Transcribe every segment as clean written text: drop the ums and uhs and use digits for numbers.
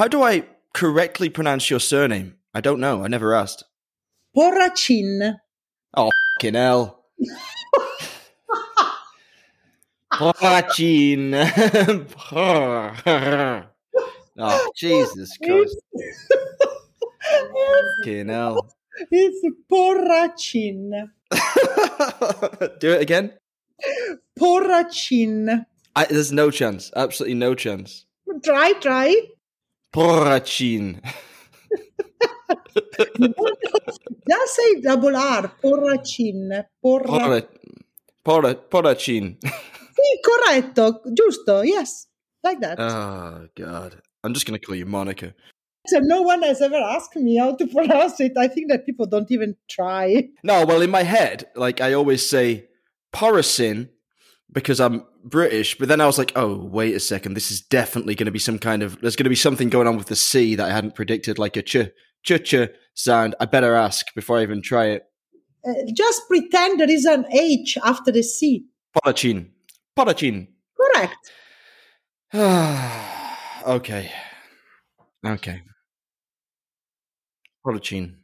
How do I correctly pronounce your surname? I don't know. I never asked. Porracin. Oh, fucking hell. Porracin. Oh, Jesus Christ. Fucking hell. It's Porracin. Do it again. Porracin. There's no chance. Absolutely no chance. Try. Porracin. Just say double R. Porracin. Porracin. Sì, corretto. Giusto. Yes. Like that. Oh, God. I'm just going to call you Monica. So no one has ever asked me how to pronounce it. I think that people don't even try. No, well, in my head, like, I always say Porracin because I'm British, but then I was like, oh, wait a second, this is definitely going to be there's going to be something going on with the C that I hadn't predicted, like a ch sound. I better ask before I even try it. Just pretend there is an H after the C. Porracin. Correct. Okay. Porracin.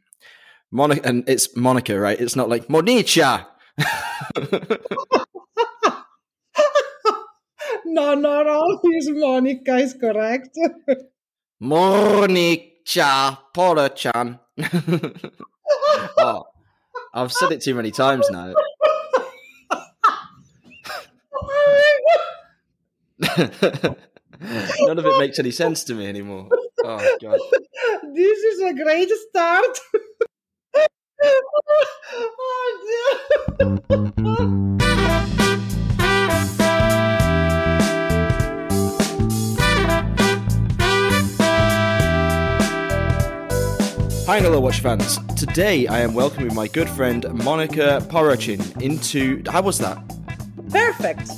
Monica, and it's Monica, right? It's not like Monica. No, not all these Monica is correct. Monica Porracin. Oh, I've said it too many times now. None of it makes any sense to me anymore. Oh, God. This is a great start. Oh, dear. Hi, hello, Watch fans. Today, I am welcoming my good friend Monica Porracin into... How was that? Perfect.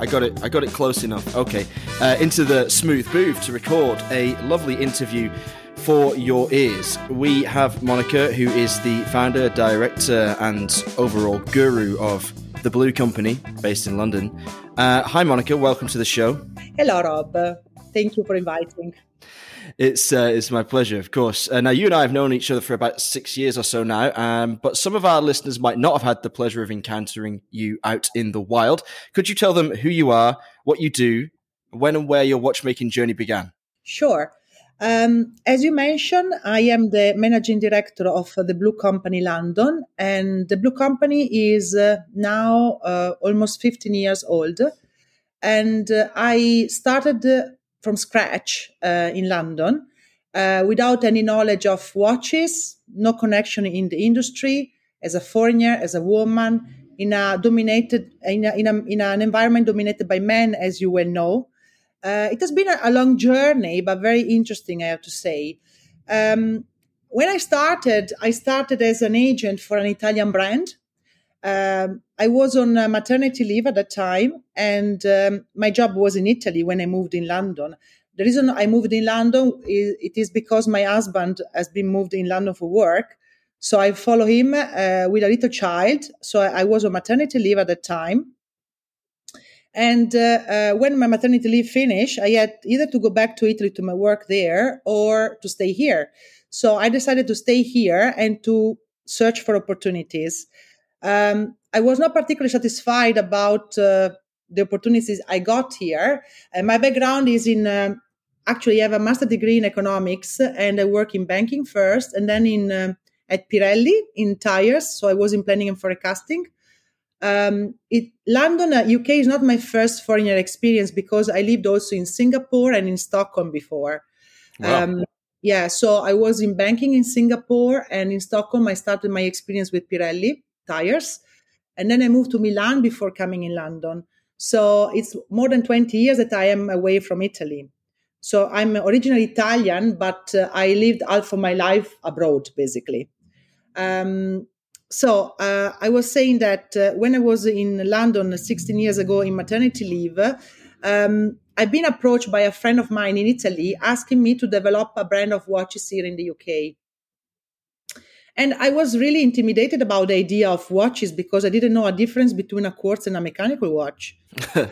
I got it close enough. Okay. Into the smooth booth to record a lovely interview for your ears. We have Monica, who is the founder, director, and overall guru of the Blue Company, based in London. Hi, Monica. Welcome to the show. Hello, Rob. Thank you for inviting. It's my pleasure, of course. Now, you and I have known each other for about 6 years or so now, but some of our listeners might not have had the pleasure of encountering you out in the wild. Could you tell them who you are, what you do, when and where your watchmaking journey began? Sure. As you mentioned, I am the managing director of the Blue Company London, and the Blue Company is now almost 15 years old. And I started... from scratch in London, without any knowledge of watches, no connection in the industry, as a foreigner, as a woman, in an environment dominated by men, as you well know. It has been a long journey, but very interesting, I have to say. When I started as an agent for an Italian brand. I was on maternity leave at that time, and my job was in Italy when I moved in London. The reason I moved in London is because my husband has been moved in London for work. So I follow him with a little child. So I was on maternity leave at that time. And when my maternity leave finished, I had either to go back to Italy to my work there or to stay here. So I decided to stay here and to search for opportunities. I was not particularly satisfied about the opportunities I got here. My background is actually I have a master's degree in economics, and I work in banking first and then at Pirelli in tires. So I was in planning and forecasting. London, UK is not my first foreigner experience because I lived also in Singapore and in Stockholm before. Wow. So I was in banking in Singapore, and in Stockholm I started my experience with Pirelli tires, and then I moved to Milan before coming in London. So it's more than 20 years that I am away from Italy. So I'm originally Italian, but I lived half of my life abroad, basically. So I was saying that when I was in London 16 years ago in maternity leave, I've been approached by a friend of mine in Italy asking me to develop a brand of watches here in the UK. And I was really intimidated about the idea of watches because I didn't know a difference between a quartz and a mechanical watch. So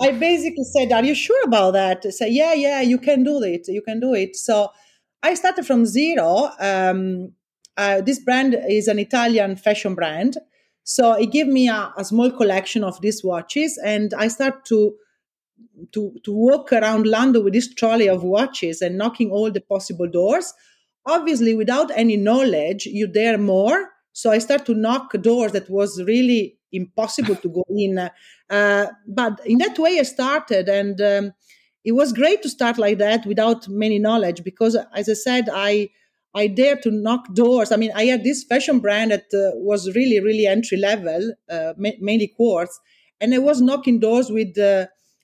I basically said, are you sure about that? I said, yeah, you can do it. You can do it. So I started from zero. This brand is an Italian fashion brand. So it gave me a small collection of these watches. And I start to walk around London with this trolley of watches and knocking all the possible doors. Obviously, without any knowledge, you dare more. So I start to knock doors that was really impossible to go in. But in that way, I started. And it was great to start like that without many knowledge because, as I said, I dared to knock doors. I mean, I had this fashion brand that was really, really entry level, mainly quartz. And I was knocking doors with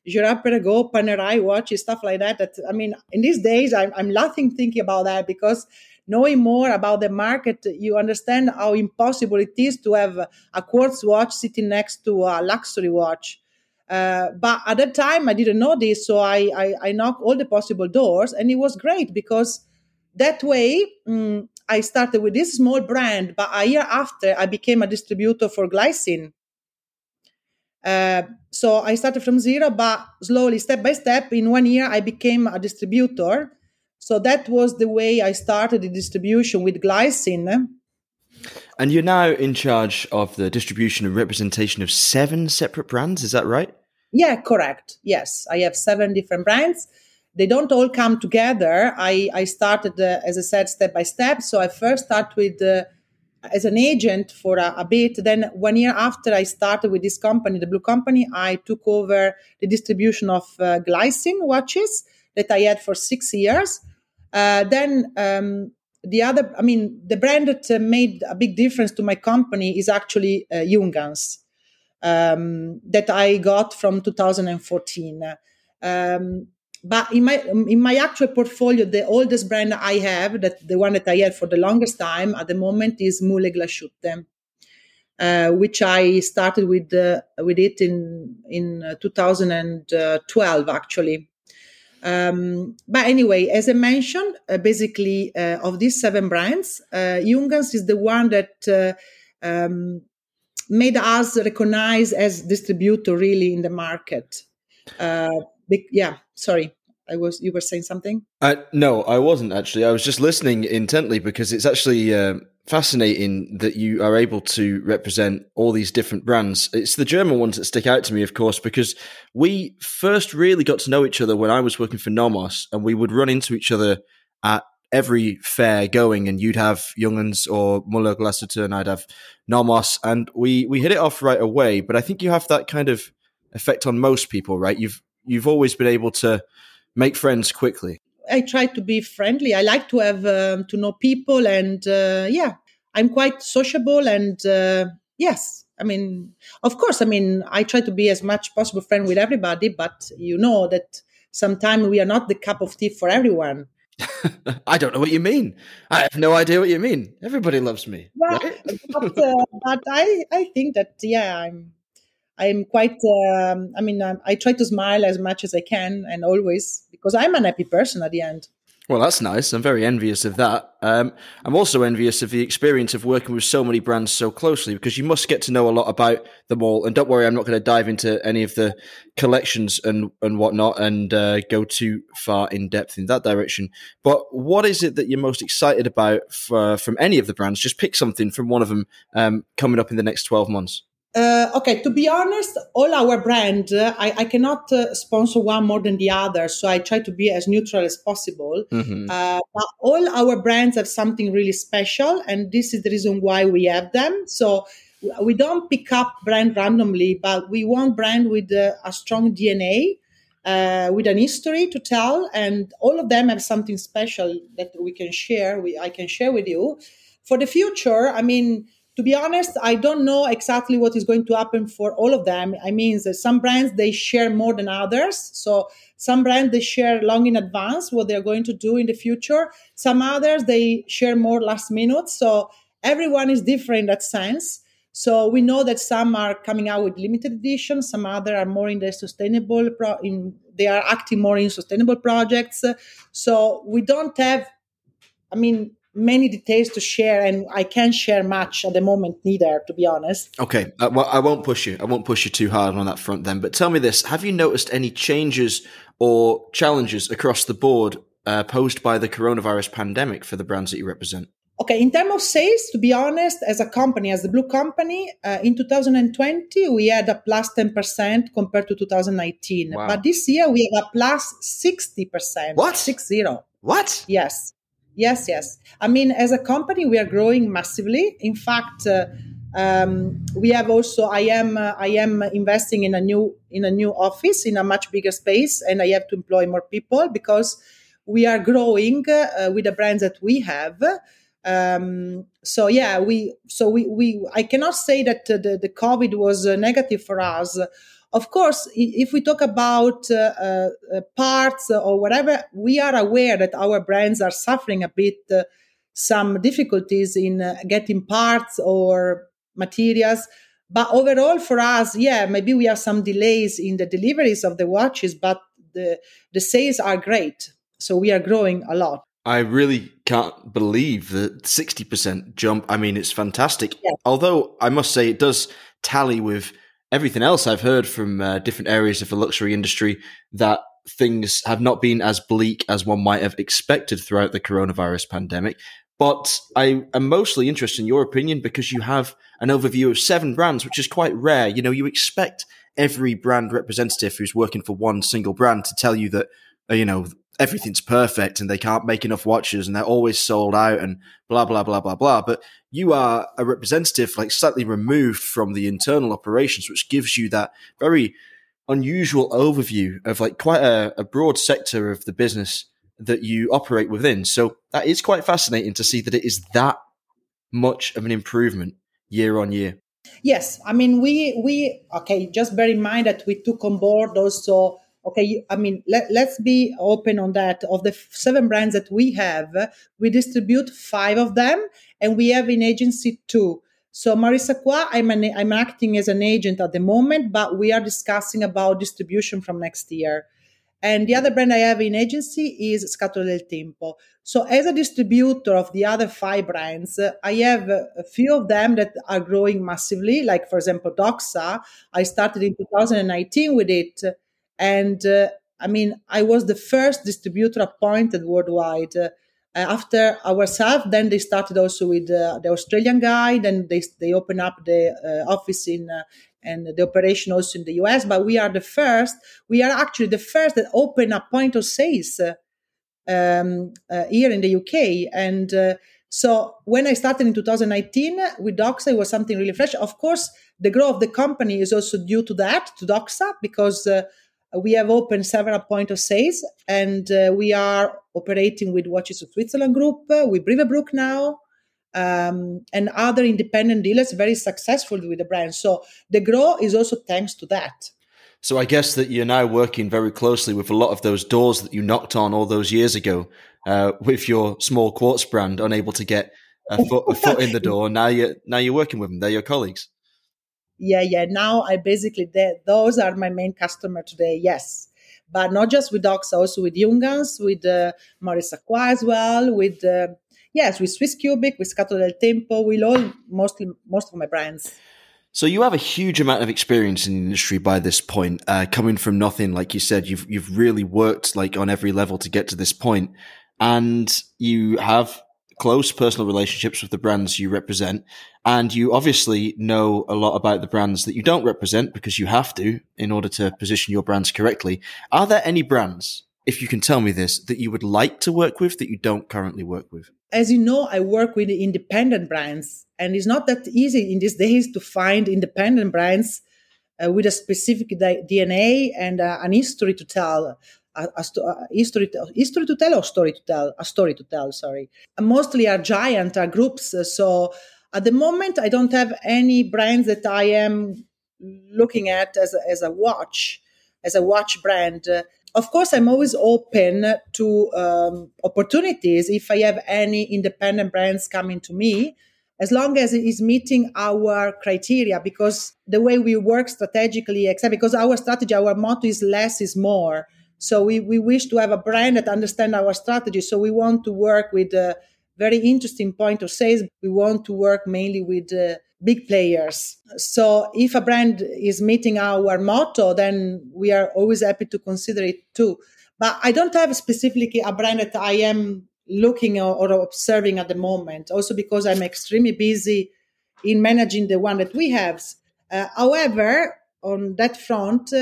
Girard-Perregaux, Panerai watches, stuff like that. I mean, in these days, I'm laughing thinking about that because knowing more about the market, you understand how impossible it is to have a quartz watch sitting next to a luxury watch. But at that time, I didn't know this, so I knocked all the possible doors, and it was great because that way I started with this small brand, but a year after, I became a distributor for Glycine. So I started from zero, but slowly, step by step, in 1 year, I became a distributor. So that was the way I started the distribution with Glycine. And you're now in charge of the distribution and representation of 7 separate brands, is that right? Yeah, correct. Yes, I have 7 different brands. They don't all come together. I started, as I said, step by step. So I first start with as an agent for a bit. Then 1 year after I started with this company, the Blue Company, I took over the distribution of Glycine watches that I had for 6 years. The brand that made a big difference to my company is actually Junghans that I got from 2014. But in my actual portfolio, the oldest brand I have, that the one that I had for the longest time at the moment, is Mühle Glashütte, which I started with it in 2012 actually. But anyway, as I mentioned, basically of these 7 brands, Junghans is the one that made us recognized as distributor really in the market. You were saying something? No, I wasn't actually. I was just listening intently because it's actually fascinating that you are able to represent all these different brands. It's the German ones that stick out to me, of course, because we first really got to know each other when I was working for Nomos, and we would run into each other at every fair going, and you'd have Junghans or Mühle Glashütte, and I'd have Nomos, and we hit it off right away. But I think you have that kind of effect on most people, right? You've always been able to make friends quickly. I try to be friendly. I like to have to know people, and I'm quite sociable. And I try to be as much possible friend with everybody. But you know that sometimes we are not the cup of tea for everyone. I don't know what you mean. I have no idea what you mean. Everybody loves me. Well, right? But I think that I'm quite, I try to smile as much as I can and always, because I'm an happy person at the end. Well, that's nice. I'm very envious of that. I'm also envious of the experience of working with so many brands so closely, because you must get to know a lot about them all. And don't worry, I'm not going to dive into any of the collections and whatnot and go too far in depth in that direction. But what is it that you're most excited about from any of the brands? Just pick something from one of them coming up in the next 12 months. To be honest, all our brand, I cannot sponsor one more than the other, so I try to be as neutral as possible. Mm-hmm. But all our brands have something really special, and this is the reason why we have them. So we don't pick up brand randomly, but we want brand with a strong DNA, with an history to tell, and all of them have something special that we can share. I can share with you. For the future, to be honest, I don't know exactly what is going to happen for all of them. I mean, some brands, they share more than others. So some brands, they share long in advance what they're going to do in the future. Some others, they share more last minute. So everyone is different in that sense. So we know that some are coming out with limited editions. Some other are more in the sustainable, they are acting more in sustainable projects. So we don't have, many details to share, and I can't share much at the moment neither, to be honest. Okay, well, I won't push you. I won't push you too hard on that front then. But tell me this, have you noticed any changes or challenges across the board posed by the coronavirus pandemic for the brands that you represent? Okay, in terms of sales, to be honest, as a company, as the Blue Company, in 2020, we had a plus 10% compared to 2019. Wow. But this year, we have a plus 60%. What? 6-0. What? Yes. Yes, yes. I mean, as a company, we are growing massively. In fact, we have also, I am investing in a new office, in a much bigger space, and I have to employ more people because we are growing with the brands that we have. I cannot say that the COVID was negative for us. Of course, if we talk about parts or whatever, we are aware that our brands are suffering a bit, some difficulties in getting parts or materials. But overall for us, yeah, maybe we have some delays in the deliveries of the watches, but the sales are great. So we are growing a lot. I really can't believe the 60% jump. I mean, it's fantastic. Yeah. Although I must say it does tally with everything else I've heard from different areas of the luxury industry, that things have not been as bleak as one might have expected throughout the coronavirus pandemic. But I am mostly interested in your opinion because you have an overview of 7 brands, which is quite rare. You know, you expect every brand representative who's working for one single brand to tell you that, you know, everything's perfect and they can't make enough watches and they're always sold out and blah, blah, blah, blah, blah. But you are a representative, like slightly removed from the internal operations, which gives you that very unusual overview of like quite a broad sector of the business that you operate within. So that is quite fascinating to see that it is that much of an improvement year on year. Yes. I mean, we okay, just bear in mind that we took on board also. Okay, I mean, let's be open on that. Of the 7 brands that we have, we distribute 5 of them, and we have in agency 2. So Maurice Acqua, I'm acting as an agent at the moment, but we are discussing about distribution from next year. And the other brand I have in agency is Scatola del Tempo. So as a distributor of the other 5 brands, I have a few of them that are growing massively, like, for example, Doxa. I started in 2019 with it. And I mean, I was the first distributor appointed worldwide after ourselves. Then they started also with the Australian guy. Then they opened up the office in and the operation also in the US. But we are the first. We are actually the first that opened a point of sales here in the UK. And so when I started in 2019 with Doxa, it was something really fresh. Of course, the growth of the company is also due to that, to Doxa, because we have opened several points of sales, and we are operating with Watches of Switzerland Group, with Brevebrook now, and other independent dealers, very successful with the brand. So the growth is also thanks to that. So I guess that you're now working very closely with a lot of those doors that you knocked on all those years ago with your small quartz brand, unable to get a foot in the door. Now you're working with them. They're your colleagues. Yeah. Now I basically, those are my main customer today. Yes. But not just with Doxa, also with Junghans, with Maurice Acqua as well, with, with Swiss Cubic, with Scatola del Tempo, with all, most of my brands. So you have a huge amount of experience in the industry by this point, coming from nothing. Like you said, you've really worked like on every level to get to this point, and you have close personal relationships with the brands you represent, and you obviously know a lot about the brands that you don't represent because you have to in order to position your brands correctly. Are there any brands, if you can tell me this, that you would like to work with that you don't currently work with? As you know, I work with independent brands, and it's not that easy in these days to find independent brands with a specific DNA and an history to tell. A story to tell, sorry. And mostly are giant, are groups. So at the moment, I don't have any brands that I am looking at as a watch brand. Of course, I'm always open to opportunities if I have any independent brands coming to me, as long as it is meeting our criteria, because the way we work strategically, except because our strategy, our motto is less is more. So we wish to have a brand that understands our strategy. So we want to work with very interesting point of sales. We want to work mainly with big players. So if a brand is meeting our motto, then we are always happy to consider it too. But I don't have specifically a brand that I am looking or observing at the moment, also because I'm extremely busy in managing the one that we have. However, on that front,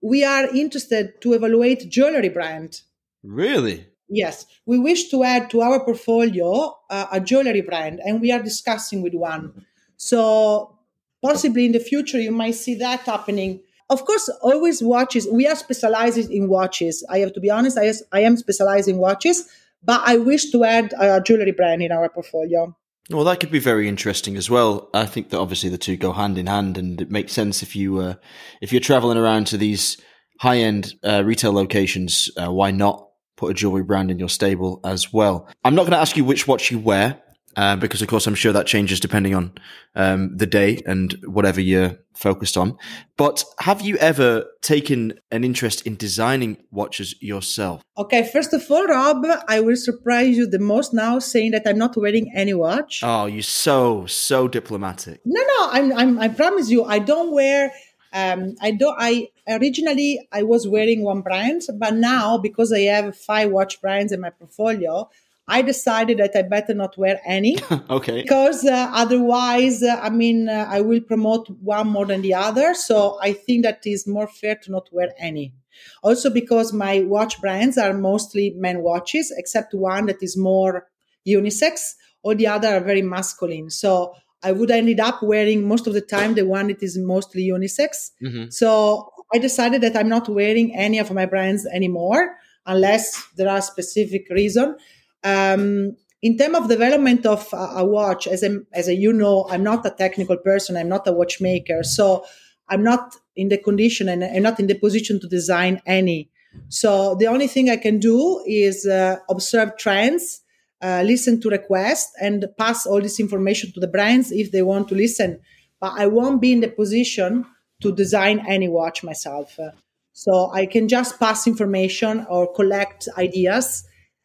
we are interested to evaluate jewelry brand. Really? Yes. We wish to add to our portfolio a jewelry brand, and we are discussing with one. So possibly in the future, you might see that happening. Of course, always watches. We are specialized in watches. I have to be honest, I am specialized in watches, but I wish to add a jewelry brand in our portfolio. Well, that could be very interesting as well. I think that obviously the two go hand in hand, and it makes sense if you're traveling around to these high-end retail locations, why not put a jewelry brand in your stable as well? I'm not going to ask you which watch you wear, because of course I'm sure that changes depending on the day and whatever you're focused on. But have you ever taken an interest in designing watches yourself? Okay, first of all, Rob, I will surprise you the most now saying that I'm not wearing any watch. Oh, you're so diplomatic. No, I promise you, I don't wear. Originally I was wearing one brand, but now because I have 5 watch brands in my portfolio, I decided that I better not wear any. Okay. Because otherwise, I will promote one more than the other. So I think that is more fair to not wear any. Also because my watch brands are mostly men watches, except one that is more unisex. All the other are very masculine. So I would end up wearing most of the time the one that is mostly unisex. Mm-hmm. So I decided that I'm not wearing any of my brands anymore, unless there are specific reason. In terms of development of a watch, I'm not a technical person, I'm not a watchmaker, so I'm not in the condition and I'm not in the position to design any. So the only thing I can do is observe trends, listen to requests, and pass all this information to the brands if they want to listen. But I won't be in the position to design any watch myself. So I can just pass information or collect ideas.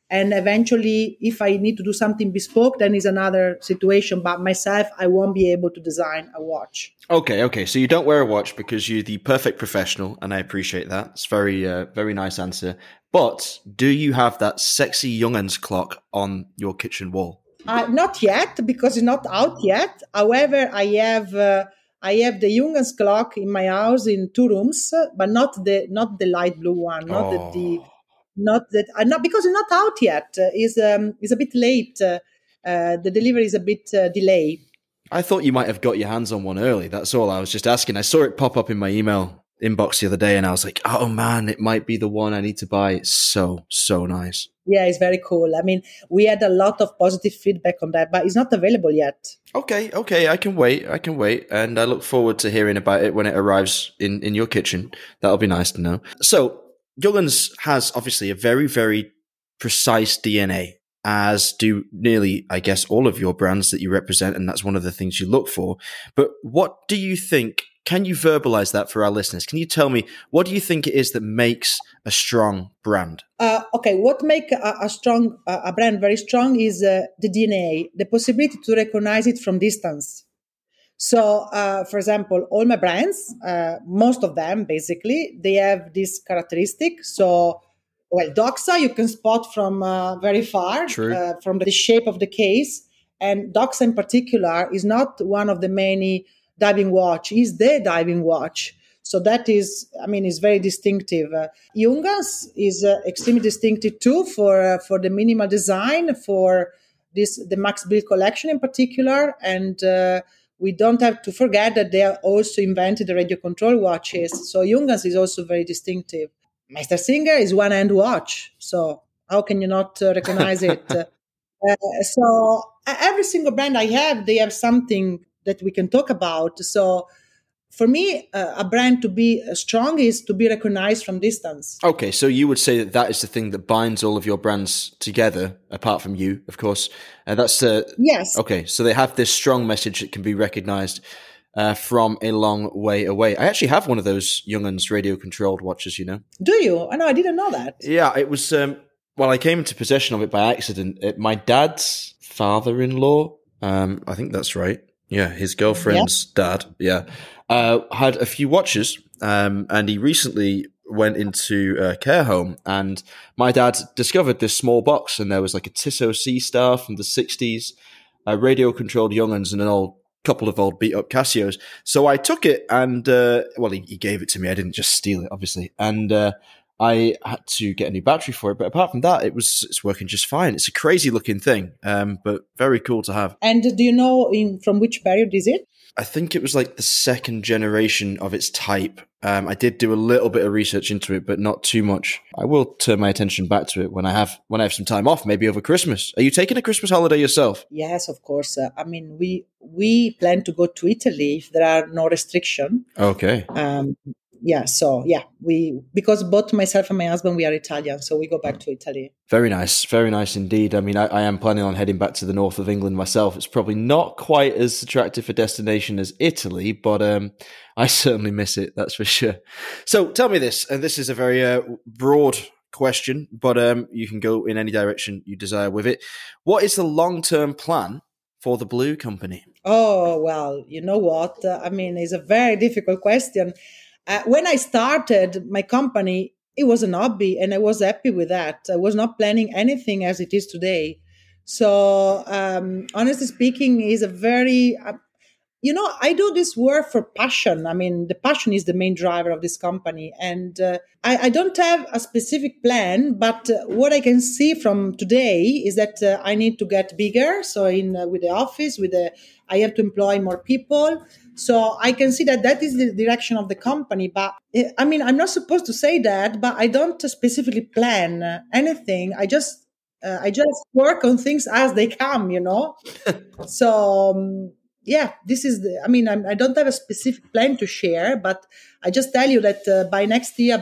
And eventually, if I need to do something bespoke, then is another situation. But myself, I won't be able to design a watch. Okay. So you don't wear a watch because you're the perfect professional, and I appreciate that. It's very, very nice answer. But do you have that sexy Junghans clock on your kitchen wall? Not yet, because it's not out yet. However, I have the Junghans clock in my house in 2 rooms, but not the light blue one, because it's not out yet. It's a bit late. The delivery is a bit delayed. I thought you might have got your hands on one early. That's all I was just asking. I saw it pop up in my email inbox the other day, and I was like, "Oh man, it might be the one I need to buy." It's so nice. Yeah, it's very cool. I mean, we had a lot of positive feedback on that, but it's not available yet. Okay, I can wait, and I look forward to hearing about it when it arrives in your kitchen. That'll be nice to know. So. Junghans has obviously a very, very precise DNA, as do nearly, I guess, all of your brands that you represent, and that's one of the things you look for. But what do you think, can you verbalize that for our listeners? Can you tell me, what do you think it is that makes a strong brand? What makes a brand very strong is the DNA, the possibility to recognize it from distance. So, for example, all my brands, most of them, basically, they have this characteristic. So, Doxa, you can spot from very far, from the shape of the case. And Doxa in particular is not one of the many diving watch. It's the diving watch. So that is very distinctive. Junghans is extremely distinctive too for the minimal design, for the Max Bill collection in particular. And... we don't have to forget that they also invented the radio control watches. So Junghans is also very distinctive. MeisterSinger is one-hand watch. So how can you not recognize it? So every single brand I have, they have something that we can talk about. So for me, a brand to be strong is to be recognized from distance. Okay, so you would say that is the thing that binds all of your brands together, apart from you, of course. Yes. Okay, so they have this strong message that can be recognized from a long way away. I actually have one of those Junghans radio-controlled watches, you know. Do you? I know, I didn't know that. Yeah, it was Well, I came into possession of it by accident. My dad's father-in-law, I think that's right. Yeah, his girlfriend's dad, had a few watches, and he recently went into a care home, and my dad discovered this small box, and there was like a Tissot C-Star from the 60s, a radio-controlled Junghans, and an old couple of old beat-up Casios. So I took it, and, he gave it to me. I didn't just steal it, obviously, and I had to get a new battery for it. But apart from that, it's working just fine. It's a crazy-looking thing, but very cool to have. And do you know from which period is it? I think it was like the second generation of its type. I did do a little bit of research into it, but not too much. I will turn my attention back to it when I have some time off, maybe over Christmas. Are you taking a Christmas holiday yourself? Yes, of course. We plan to go to Italy if there are no restrictions. Okay. Because both myself and my husband, we are Italian, so we go back to Italy. Very nice indeed. I mean, I am planning on heading back to the north of England myself. It's probably not quite as attractive a destination as Italy, but I certainly miss it, that's for sure. So tell me this, and this is a very broad question, but you can go in any direction you desire with it. What is the long-term plan for the Blue Company? Oh, well, you know what? It's a very difficult question. When I started my company, it was an hobby, and I was happy with that. I was not planning anything as it is today. So, honestly speaking, is a very, I do this work for passion. The passion is the main driver of this company. And I don't have a specific plan, but what I can see from today is that I need to get bigger. So with the office, I have to employ more people. So I can see that is the direction of the company. But I'm not supposed to say that, but I don't specifically plan anything. I just work on things as they come, So, this is I don't have a specific plan to share, but I just tell you that by next year,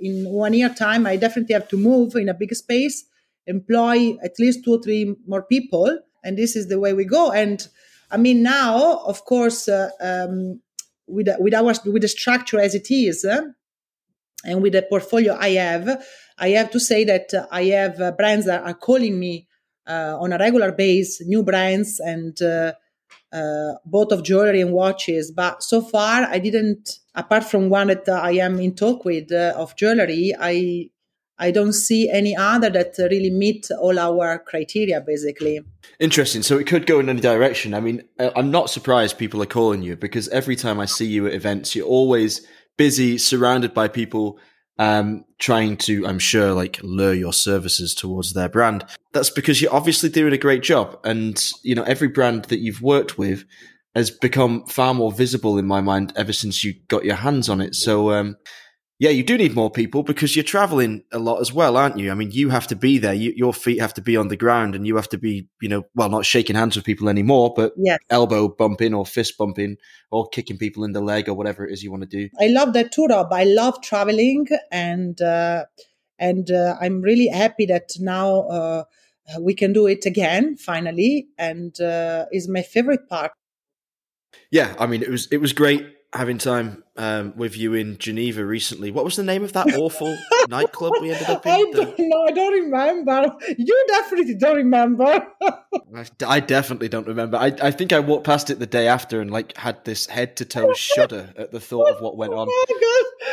in 1 year time, I definitely have to move in a big space, employ at least 2 or 3 more people. And this is the way we go. And now, of course, with the structure as it is, and with the portfolio I have to say that I have brands that are calling me on a regular basis, new brands, and both of jewelry and watches. But so far, I didn't. Apart from one that I am in talk with of jewelry, I don't see any other that really meet all our criteria, basically. Interesting. So it could go in any direction. I'm not surprised people are calling you, because every time I see you at events, you're always busy, surrounded by people trying to, I'm sure, lure your services towards their brand. That's because you're obviously doing a great job. And, every brand that you've worked with has become far more visible in my mind ever since you got your hands on it. So, you do need more people, because you're traveling a lot as well, aren't you? You have to be there. Your feet have to be on the ground, and you have to be, not shaking hands with people anymore, but elbow bumping or fist bumping or kicking people in the leg or whatever it is you want to do. I love that too, Rob. I love traveling, and I'm really happy that now we can do it again, finally, and is my favorite part. Yeah, it was great having time with you in Geneva recently. What was the name of that awful nightclub we ended up in? I don't remember. You definitely don't remember. I definitely don't remember. I think I walked past it the day after and had this head-to-toe shudder at the thought of what went on. Oh, my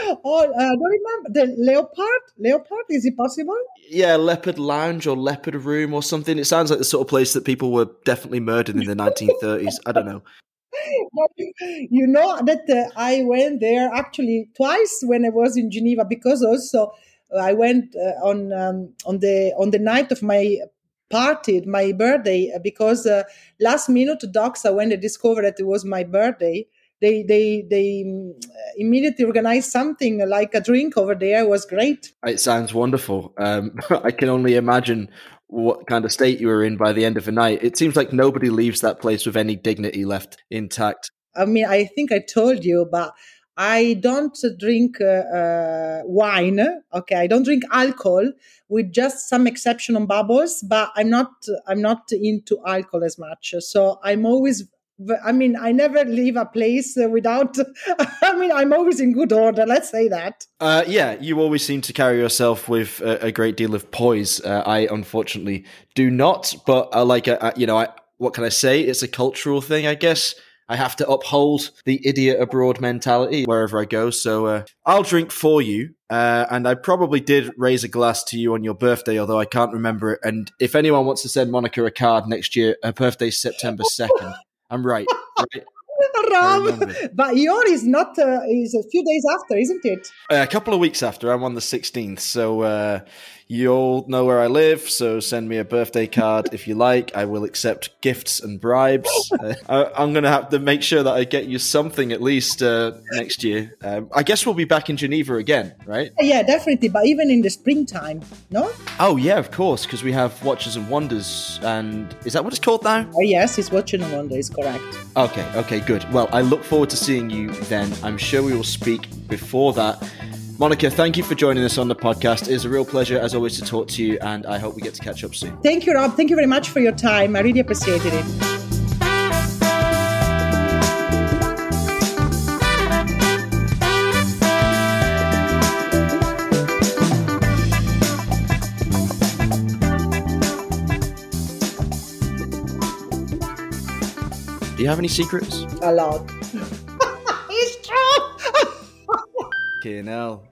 God. Oh, I don't remember. The Leopard? Is it possible? Yeah, Leopard Lounge or Leopard Room or something. It sounds like the sort of place that people were definitely murdered in the 1930s. I don't know. You know that I went there actually twice when I was in Geneva, because also I went on the night of my party, my birthday, because last minute Doxa, when they discovered that it was my birthday, they immediately organized something like a drink over there. It was great. It sounds wonderful. I can only imagine what kind of state you were in by the end of the night. It seems like nobody leaves that place with any dignity left intact. I think I told you, but I don't drink wine. Okay, I don't drink alcohol, with just some exception on bubbles. But I'm not into alcohol as much. So I'm always I mean, I never leave a place without, I mean, I'm always in good order, let's say that. Yeah, you always seem to carry yourself with a great deal of poise. I unfortunately do not, but what can I say? It's a cultural thing, I guess. I have to uphold the idiot abroad mentality wherever I go. So I'll drink for you. And I probably did raise a glass to you on your birthday, although I can't remember it. And if anyone wants to send Monica a card next year, her birthday's September 2nd. I'm right? Rob, but yours is not, is a few days after, isn't it? A couple of weeks after. I'm on the 16th. So you all know where I live. So send me a birthday card if you like. I will accept gifts and bribes. I'm going to have to make sure that I get you something at least next year. I guess we'll be back in Geneva again, right? Yeah, definitely. But even in the springtime, no? Oh, yeah, of course. Because we have Watches and Wonders. And is that what it's called now? Oh, yes, it's Watches and Wonders, correct. Okay, good. Well, I look forward to seeing you then. I'm sure we will speak before that. Monica, thank you for joining us on the podcast. It is a real pleasure, as always, to talk to you, and I hope we get to catch up soon. Thank you, Rob. Thank you very much for your time. I really appreciated it. Do you have any secrets? A lot. It's true! Fucking hell.